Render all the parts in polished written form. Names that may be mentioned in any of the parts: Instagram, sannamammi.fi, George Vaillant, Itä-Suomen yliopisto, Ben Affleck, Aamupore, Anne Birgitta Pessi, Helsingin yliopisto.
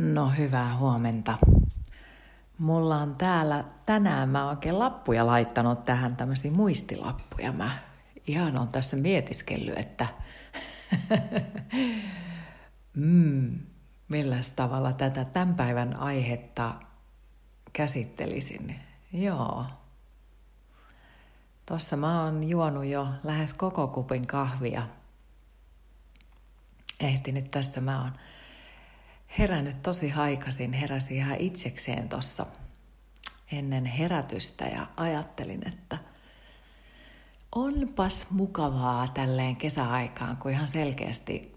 No hyvää huomenta. Mulla on täällä tänään, mä oon oikein lappuja laittanut tähän, tämmöisiä muistilappuja. Mä ihan oon tässä mietiskellyt, että milläs tavalla tätä tämän päivän aihetta käsittelisin. Joo. Tossa mä oon juonut jo lähes koko kupin kahvia. Ehtinyt tässä mä oon herännyt tosi haikaisin, heräsin ihan itsekseen tuossa ennen herätystä ja ajattelin, että onpas mukavaa tälleen kesäaikaan, kun ihan selkeästi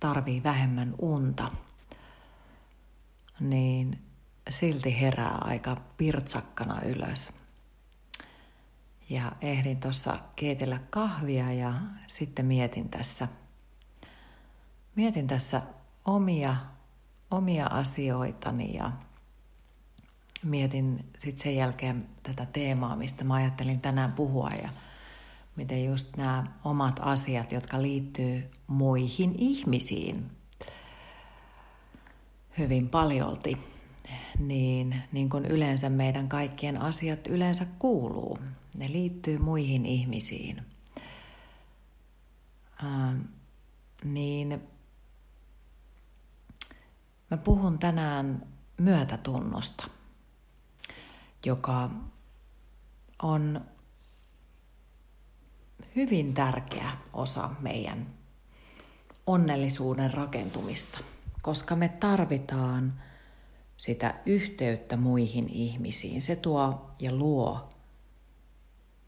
tarvii vähemmän unta. Niin silti herää aika pirtsakkana ylös. Ja ehdin tuossa keitellä kahvia ja sitten mietin tässä omia asioitani ja mietin sitten sen jälkeen tätä teemaa, mistä mä ajattelin tänään puhua ja miten just nämä omat asiat, jotka liittyy muihin ihmisiin hyvin paljolti, niin kuin yleensä meidän kaikkien asiat yleensä kuuluu. Ne liittyy muihin ihmisiin. Mä puhun tänään myötätunnosta, joka on hyvin tärkeä osa meidän onnellisuuden rakentumista, koska me tarvitaan sitä yhteyttä muihin ihmisiin. Se tuo ja luo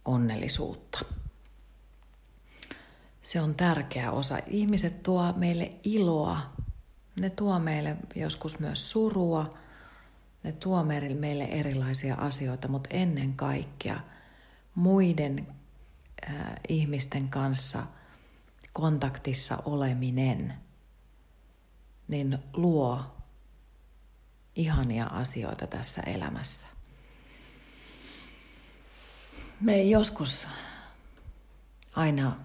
onnellisuutta. Se on tärkeä osa. Ihmiset tuo meille iloa. Ne tuo meille joskus myös surua. Ne tuo meille erilaisia asioita, mutta ennen kaikkea muiden ihmisten kanssa kontaktissa oleminen niin luo ihania asioita tässä elämässä. Me ei joskus aina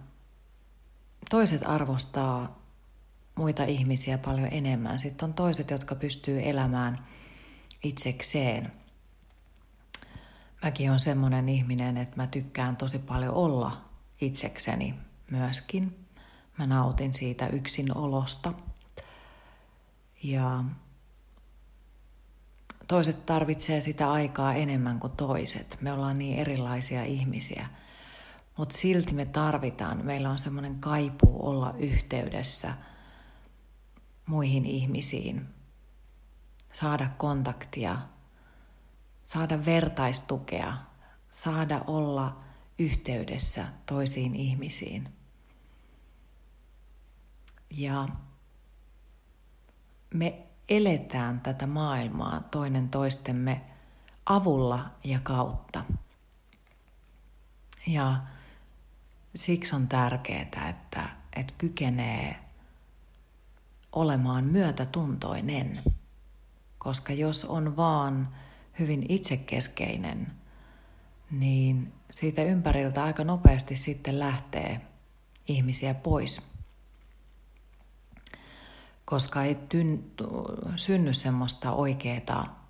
toiset arvostaa muita ihmisiä paljon enemmän. Sitten on toiset, jotka pystyy elämään itsekseen. Mäkin olen semmoinen ihminen, että mä tykkään tosi paljon olla itsekseni myöskin. Mä nautin siitä yksinolosta. Ja toiset tarvitsee sitä aikaa enemmän kuin toiset. Me ollaan niin erilaisia ihmisiä. Mutta silti me tarvitaan, meillä on semmoinen kaipuu olla yhteydessä muihin ihmisiin, saada kontaktia, saada vertaistukea, saada olla yhteydessä toisiin ihmisiin. Ja me eletään tätä maailmaa toinen toistemme avulla ja kautta. Ja siksi on tärkeää, että kykenee olemaan myötätuntoinen, koska jos on vaan hyvin itsekeskeinen, niin siitä ympäriltä aika nopeasti sitten lähtee ihmisiä pois, koska ei synny semmoista oikeaa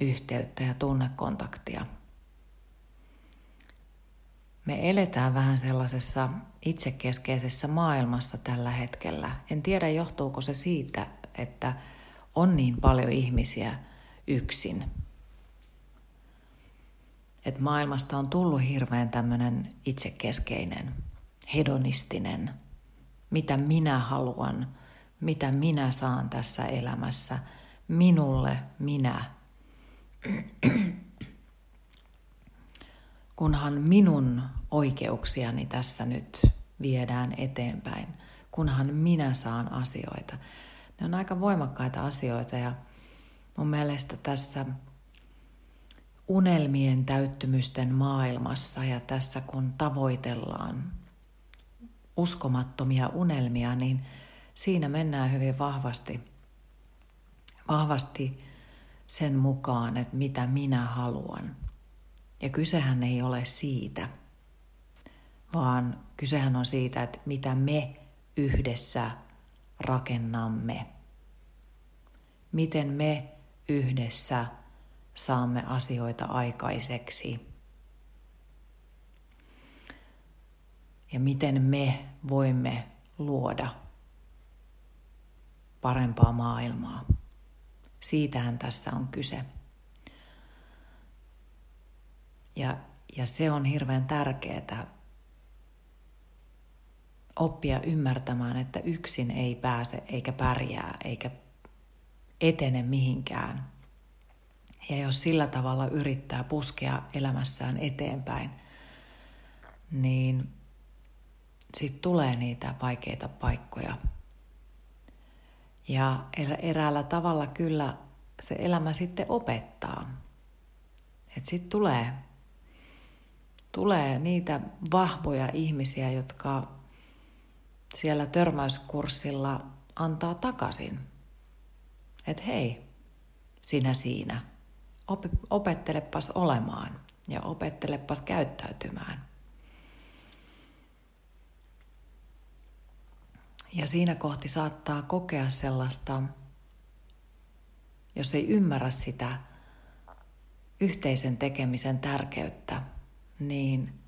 yhteyttä ja tunnekontaktia. Me eletään vähän sellaisessa itsekeskeisessä maailmassa tällä hetkellä. En tiedä, johtuuko se siitä, että on niin paljon ihmisiä yksin. Et maailmasta on tullut hirveän tämmöinen itsekeskeinen, hedonistinen. Mitä minä haluan, mitä minä saan tässä elämässä, minulle minä. Kunhan minun oikeuksiani tässä nyt viedään eteenpäin, kunhan minä saan asioita. Ne on aika voimakkaita asioita ja mun mielestä tässä unelmien täyttymysten maailmassa ja tässä kun tavoitellaan uskomattomia unelmia, niin siinä mennään hyvin vahvasti sen mukaan, että mitä minä haluan. Ja kysehän ei ole siitä, vaan kysehän on siitä, että mitä me yhdessä rakennamme. Miten me yhdessä saamme asioita aikaiseksi. Ja miten me voimme luoda parempaa maailmaa. Siitähän tässä on kyse. Ja se on hirveän tärkeää oppia ymmärtämään, että yksin ei pääse eikä pärjää eikä etene mihinkään. Ja jos sillä tavalla yrittää puskea elämässään eteenpäin, niin sitten tulee niitä vaikeita paikkoja. Ja eräällä tavalla kyllä se elämä sitten opettaa. Että sitten tulee niitä vahvoja ihmisiä, jotka siellä törmäyskurssilla antaa takaisin. Että hei, sinä siinä. Opettelepas olemaan ja opettelepas käyttäytymään. Ja siinä kohti saattaa kokea sellaista, jos ei ymmärrä sitä yhteisen tekemisen tärkeyttä, niin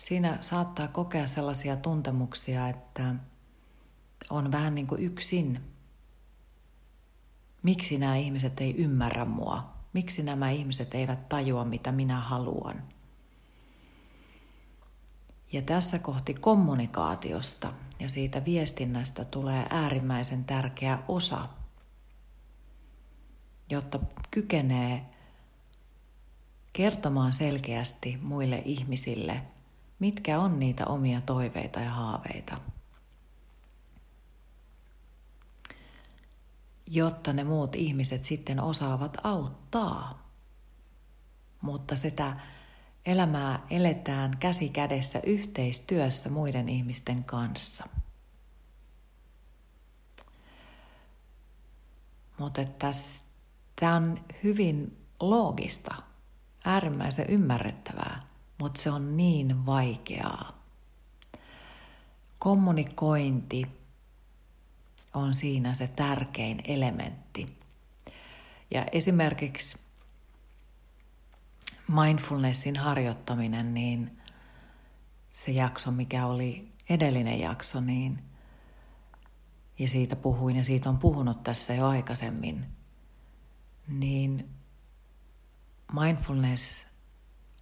siinä saattaa kokea sellaisia tuntemuksia, että on vähän niin kuin yksin. Miksi nämä ihmiset ei ymmärrä mua? Miksi nämä ihmiset eivät tajua, mitä minä haluan? Ja tässä kohti kommunikaatiosta ja siitä viestinnästä tulee äärimmäisen tärkeä osa, jotta kykenee kertomaan selkeästi muille ihmisille, mitkä on niitä omia toiveita ja haaveita, jotta ne muut ihmiset sitten osaavat auttaa. Mutta sitä elämää eletään käsi kädessä yhteistyössä muiden ihmisten kanssa. Mutta tämä on hyvin loogista, äärimmäisen ymmärrettävää, mutta se on niin vaikeaa. Kommunikointi on siinä se tärkein elementti. Ja esimerkiksi mindfulnessin harjoittaminen, niin se jakso, mikä oli edellinen jakso, niin, ja siitä puhuin ja siitä on puhunut tässä jo aikaisemmin, niin mindfulness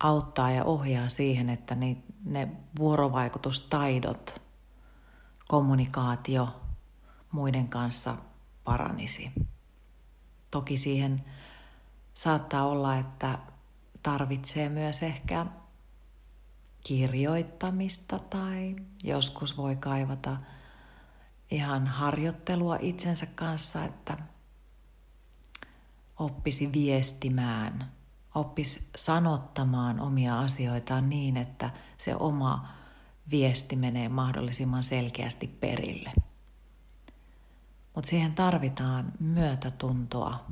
auttaa ja ohjaa siihen, että ne vuorovaikutustaidot, kommunikaatio muiden kanssa paranisi. Toki siihen saattaa olla, että tarvitsee myös ehkä kirjoittamista tai joskus voi kaivata ihan harjoittelua itsensä kanssa, että oppisi viestimään, oppisi sanottamaan omia asioitaan niin, että se oma viesti menee mahdollisimman selkeästi perille. Mutta siihen tarvitaan myötätuntoa.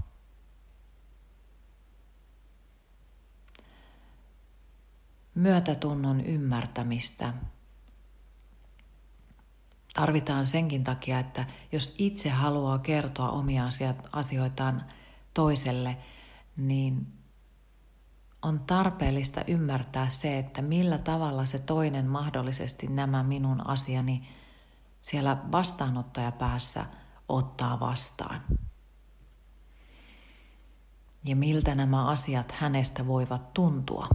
Myötätunnon ymmärtämistä. Tarvitaan senkin takia, että jos itse haluaa kertoa omia asioitaan toiselle, niin on tarpeellista ymmärtää se, että millä tavalla se toinen mahdollisesti nämä minun asiani siellä vastaanottajapäässä ottaa vastaan. Ja miltä nämä asiat hänestä voivat tuntua.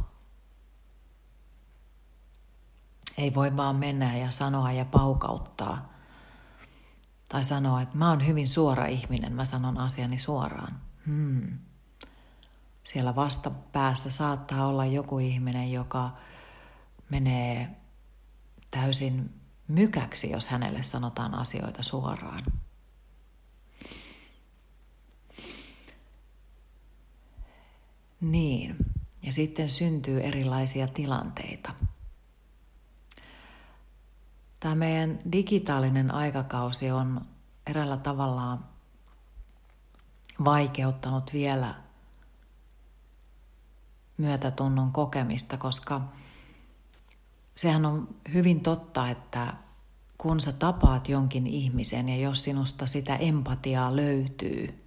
Ei voi vaan mennä ja sanoa ja paukauttaa. Tai sanoa, että mä oon hyvin suora ihminen, mä sanon asiani suoraan. Siellä vastapäässä saattaa olla joku ihminen, joka menee täysin mykäksi, jos hänelle sanotaan asioita suoraan. Niin, ja sitten syntyy erilaisia tilanteita. Tämä meidän digitaalinen aikakausi on eräällä tavalla vaikeuttanut vielä myötätunnon kokemista, koska sehän on hyvin totta, että kun sä tapaat jonkin ihmisen ja jos sinusta sitä empatiaa löytyy,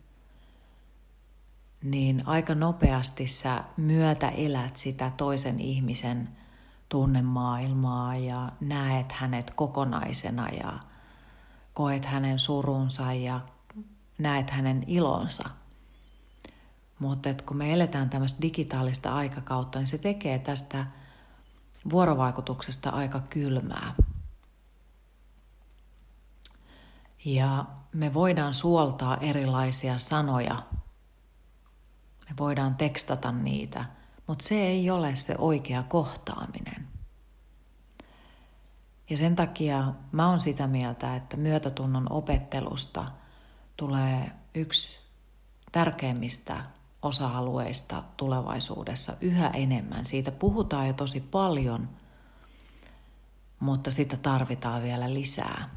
niin aika nopeasti sä myötäelät sitä toisen ihmisen tunnemaailmaa ja näet hänet kokonaisena ja koet hänen surunsa ja näet hänen ilonsa. Mutta kun me eletään tämmöistä digitaalista aikakautta, niin se tekee tästä vuorovaikutuksesta aika kylmää. Ja me voidaan suoltaa erilaisia sanoja. Me voidaan tekstata niitä, mutta se ei ole se oikea kohtaaminen. Ja sen takia mä oon sitä mieltä, että myötätunnon opettelusta tulee yksi tärkeimmistä osa-alueista tulevaisuudessa yhä enemmän. Siitä puhutaan jo tosi paljon, mutta sitä tarvitaan vielä lisää.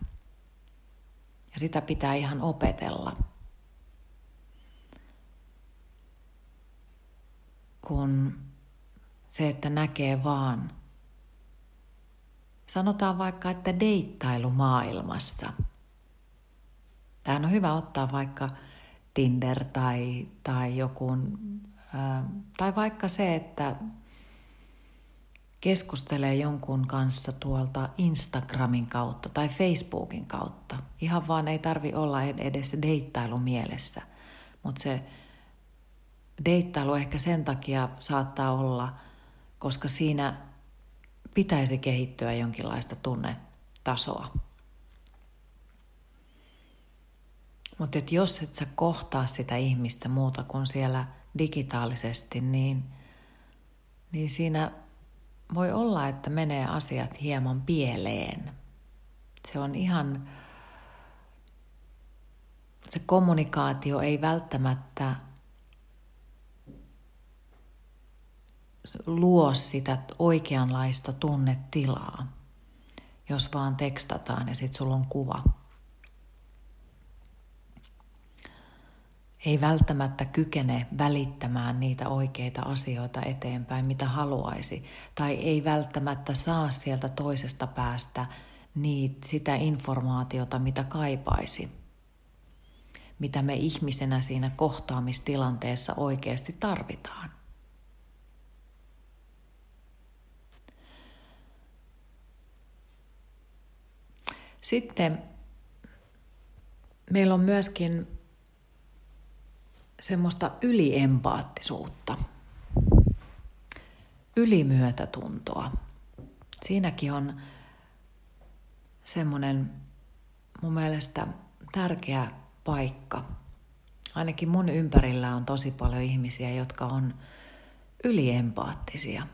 Ja sitä pitää ihan opetella. Kun se, että näkee vaan, sanotaan vaikka, että deittailu maailmasta. Tämä on hyvä ottaa vaikka Tinder tai joku, tai vaikka se, että keskustelee jonkun kanssa tuolta Instagramin kautta tai Facebookin kautta. Ihan vaan ei tarvitse olla edes deittailu mielessä, mutta se deittailu ehkä sen takia saattaa olla, koska siinä pitäisi kehittyä jonkinlaista tunnetasoa. Mutta jos et sä kohtaa sitä ihmistä muuta kuin siellä digitaalisesti, niin siinä voi olla, että menee asiat hieman pieleen. Se on ihan, se kommunikaatio ei välttämättä luo sitä oikeanlaista tunnetilaa, jos vaan tekstataan ja sitten sulla on kuva. Ei välttämättä kykene välittämään niitä oikeita asioita eteenpäin, mitä haluaisi. Tai ei välttämättä saa sieltä toisesta päästä sitä informaatiota, mitä kaipaisi. Mitä me ihmisenä siinä kohtaamistilanteessa oikeasti tarvitaan. Sitten meillä on myöskin semmoista yliempaattisuutta, ylimyötätuntoa. Siinäkin on semmoinen mun mielestä tärkeä paikka. Ainakin mun ympärillä on tosi paljon ihmisiä, jotka on yliempaattisia.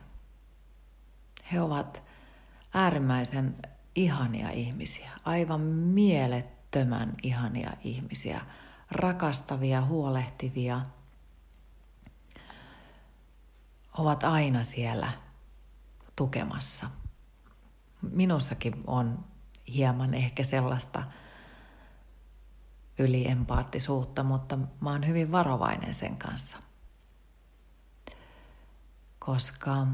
He ovat äärimmäisen ihania ihmisiä, aivan mielettömän ihania ihmisiä, rakastavia, huolehtivia, ovat aina siellä tukemassa. Minussakin on hieman ehkä sellaista yliempaattisuutta, mutta mä oon hyvin varovainen sen kanssa, koska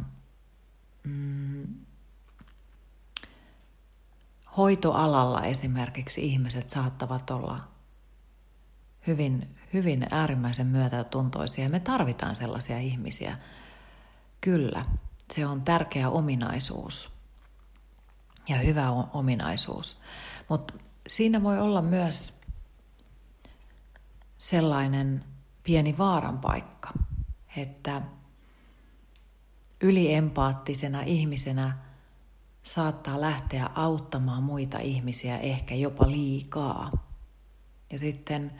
hoitoalalla esimerkiksi ihmiset saattavat olla hyvin, hyvin äärimmäisen myötätuntoisia. Me tarvitaan sellaisia ihmisiä. Kyllä, se on tärkeä ominaisuus ja hyvä ominaisuus. Mutta siinä voi olla myös sellainen pieni vaaran paikka, että yliempaattisena ihmisenä saattaa lähteä auttamaan muita ihmisiä ehkä jopa liikaa. Ja sitten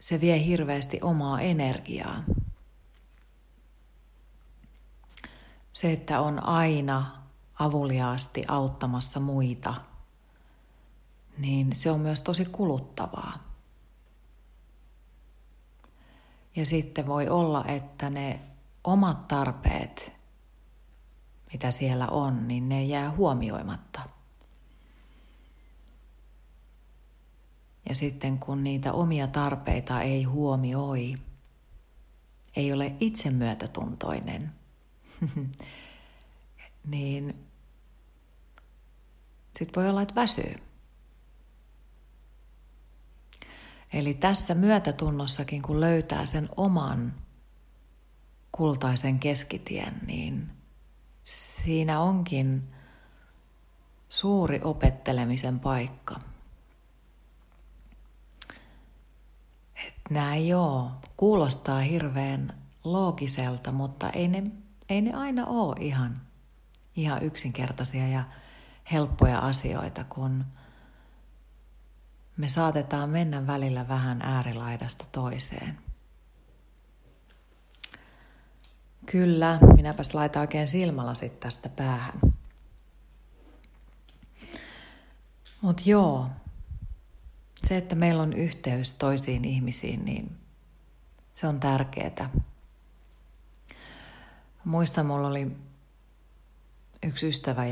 se vie hirveästi omaa energiaa. Se, että on aina avuliaasti auttamassa muita, niin se on myös tosi kuluttavaa. Ja sitten voi olla, että ne omat tarpeet, mitä siellä on, niin ne jää huomioimatta. Ja sitten kun niitä omia tarpeita ei huomioi, ei ole itsemyötätuntoinen, niin Sitten voi olla, että väsyy. Eli tässä myötätunnossakin, kun löytää sen oman kultaisen keskitien, niin siinä onkin suuri opettelemisen paikka. Nämä joo, kuulostaa hirveän loogiselta, mutta ei ne aina ole ihan yksinkertaisia ja helppoja asioita, kun me saatetaan mennä välillä vähän äärilaidasta toiseen. Kyllä, minäpäs laitan oikein silmälasit tästä päähän. Mut joo, se, että meillä on yhteys toisiin ihmisiin, niin se on tärkeää. Muistan, mulla oli yksi ystävä,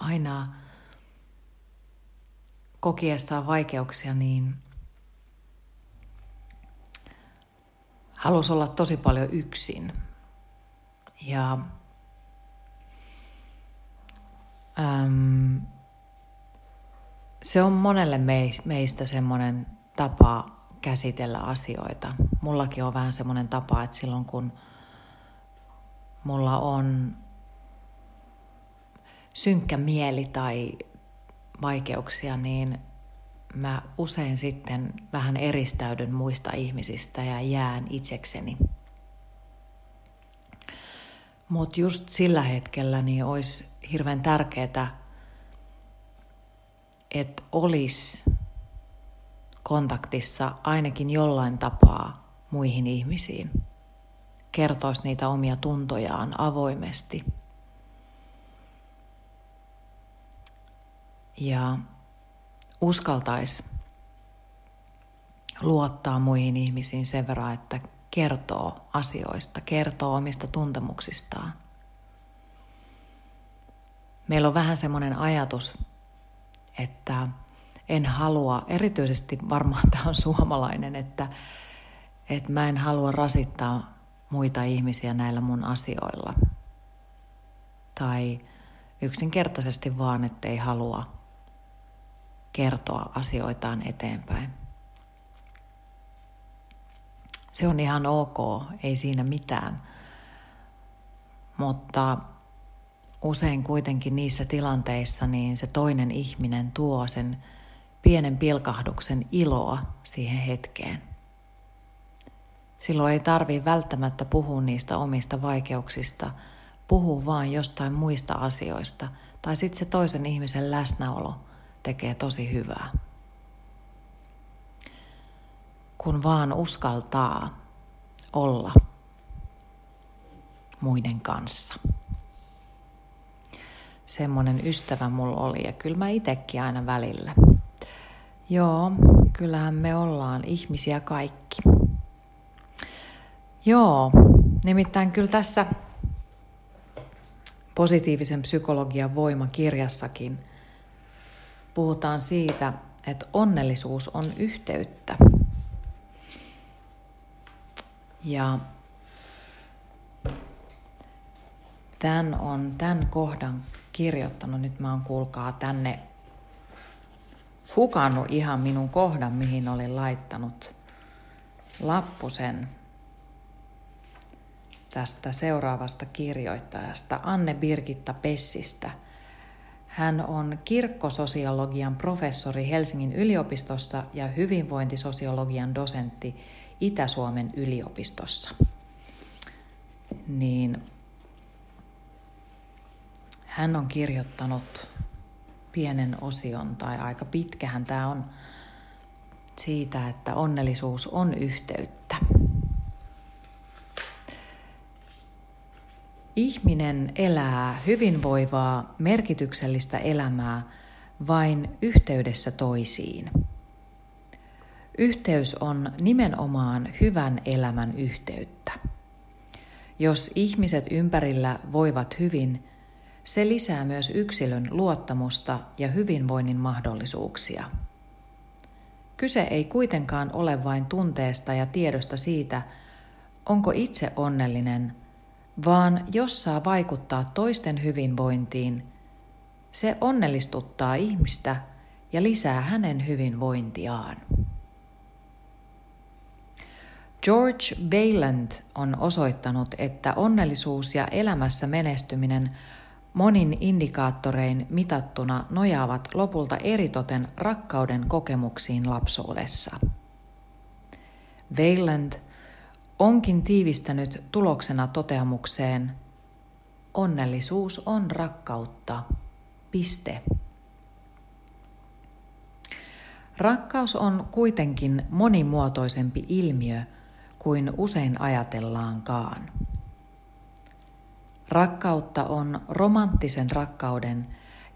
aina kokiessaan vaikeuksia, niin halusi olla tosi paljon yksin. Ja se on monelle meistä semmoinen tapa käsitellä asioita. Mullakin on vähän semmoinen tapa, että silloin kun mulla on synkkä mieli tai vaikeuksia, niin mä usein sitten vähän eristäydyn muista ihmisistä ja jään itsekseni. Mutta just sillä hetkellä niin olisi hirveän tärkeää, että olisi kontaktissa ainakin jollain tapaa muihin ihmisiin. Kertoisi niitä omia tuntojaan avoimesti. Ja uskaltaisi luottaa muihin ihmisiin sen verran, että kertoo asioista, kertoo omista tuntemuksistaan. Meillä on vähän semmoinen ajatus, että en halua, erityisesti varmaan tämä on suomalainen, että mä en halua rasittaa muita ihmisiä näillä mun asioilla. Tai yksinkertaisesti vaan, ettei halua kertoa asioitaan eteenpäin. Se on ihan ok, ei siinä mitään. Mutta usein kuitenkin niissä tilanteissa niin se toinen ihminen tuo sen pienen pilkahduksen iloa siihen hetkeen. Silloin ei tarvitse välttämättä puhua niistä omista vaikeuksista, puhua vaan jostain muista asioista. Tai sitten se toisen ihmisen läsnäolo tekee tosi hyvää. Kun vaan uskaltaa olla muiden kanssa. Semmoinen ystävä mulla oli ja kyllä mä itsekin aina välillä. Joo, kyllähän me ollaan ihmisiä kaikki. Joo, nimittäin kyllä tässä positiivisen psykologian voimakirjassakin puhutaan siitä, että onnellisuus on yhteyttä. Ja tämän kohdan kirjoittanut. Nyt mä oon kuulkaa tänne hukannut ihan minun kohdan, mihin olin laittanut lappusen tästä seuraavasta kirjoittajasta, Anne Birgitta Pessistä. Hän on kirkkososiologian professori Helsingin yliopistossa ja hyvinvointisosiologian dosentti Itä-Suomen yliopistossa. Niin hän on kirjoittanut pienen osion, tai aika pitkähän tämä on, siitä, että onnellisuus on yhteyttä. Ihminen elää hyvinvoivaa, merkityksellistä elämää vain yhteydessä toisiin. Yhteys on nimenomaan hyvän elämän yhteyttä. Jos ihmiset ympärillä voivat hyvin, se lisää myös yksilön luottamusta ja hyvinvoinnin mahdollisuuksia. Kyse ei kuitenkaan ole vain tunteesta ja tiedosta siitä, onko itse onnellinen, vaan jos saa vaikuttaa toisten hyvinvointiin, se onnellistuttaa ihmistä ja lisää hänen hyvinvointiaan. George Vaillant on osoittanut, että onnellisuus ja elämässä menestyminen monin indikaattorein mitattuna nojaavat lopulta eritoten rakkauden kokemuksiin lapsuudessa. Vaillant onkin tiivistänyt tuloksena toteamukseen: onnellisuus on rakkautta. Piste. Rakkaus on kuitenkin monimuotoisempi ilmiö kuin usein ajatellaankaan. Rakkautta on romanttisen rakkauden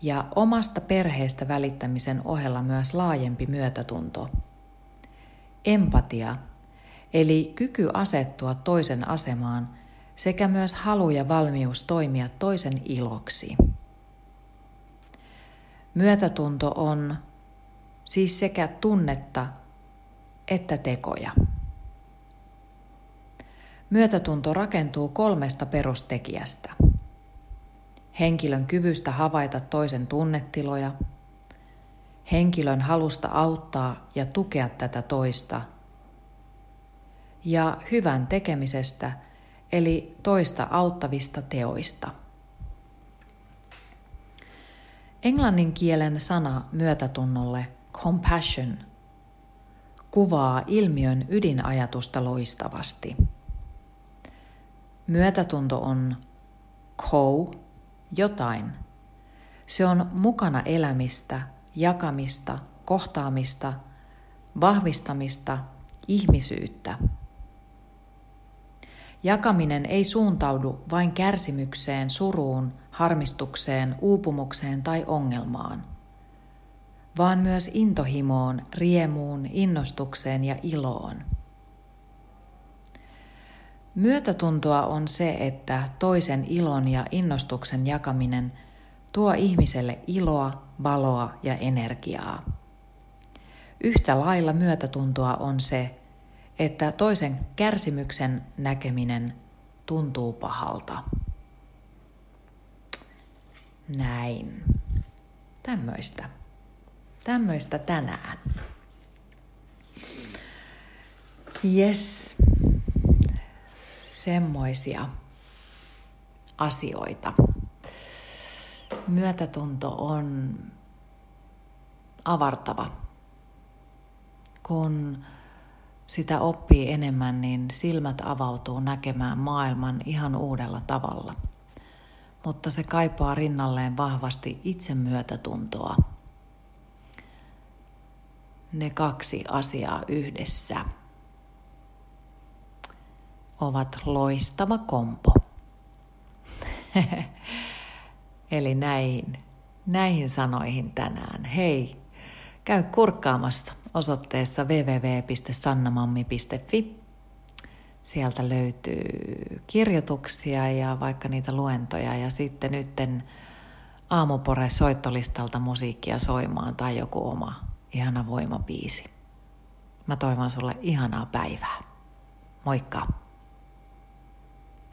ja omasta perheestä välittämisen ohella myös laajempi myötätunto. Empatia, eli kyky asettua toisen asemaan sekä myös halu ja valmius toimia toisen iloksi. Myötätunto on siis sekä tunnetta että tekoja. Myötätunto rakentuu 3 perustekijästä: henkilön kyvystä havaita toisen tunnetiloja, henkilön halusta auttaa ja tukea tätä toista ja hyvän tekemisestä eli toista auttavista teoista. Englannin kielen sana myötätunnolle compassion kuvaa ilmiön ydinajatusta loistavasti. Myötätunto on jotain. Se on mukana elämistä, jakamista, kohtaamista, vahvistamista, ihmisyyttä. Jakaminen ei suuntaudu vain kärsimykseen, suruun, harmistukseen, uupumukseen tai ongelmaan, vaan myös intohimoon, riemuun, innostukseen ja iloon. Myötätuntoa on se, että toisen ilon ja innostuksen jakaminen tuo ihmiselle iloa, valoa ja energiaa. Yhtä lailla myötätuntoa on se, että toisen kärsimyksen näkeminen tuntuu pahalta. Näin. Tämmöistä tänään. Yes. Semmoisia asioita. Myötätunto on avartava. Kun sitä oppii enemmän, niin silmät avautuu näkemään maailman ihan uudella tavalla. Mutta se kaipaa rinnalleen vahvasti itsemyötätuntoa. Ne 2 asiaa yhdessä ovat loistava kompo. Eli näihin sanoihin tänään. Hei, käy kurkkaamassa osoitteessa www.sannamammi.fi. Sieltä löytyy kirjoituksia ja vaikka niitä luentoja ja sitten nytten Aamupore soittolistalta musiikkia soimaan tai joku oma ihana voimabiisi. Mä toivon sulle ihanaa päivää. Moikka!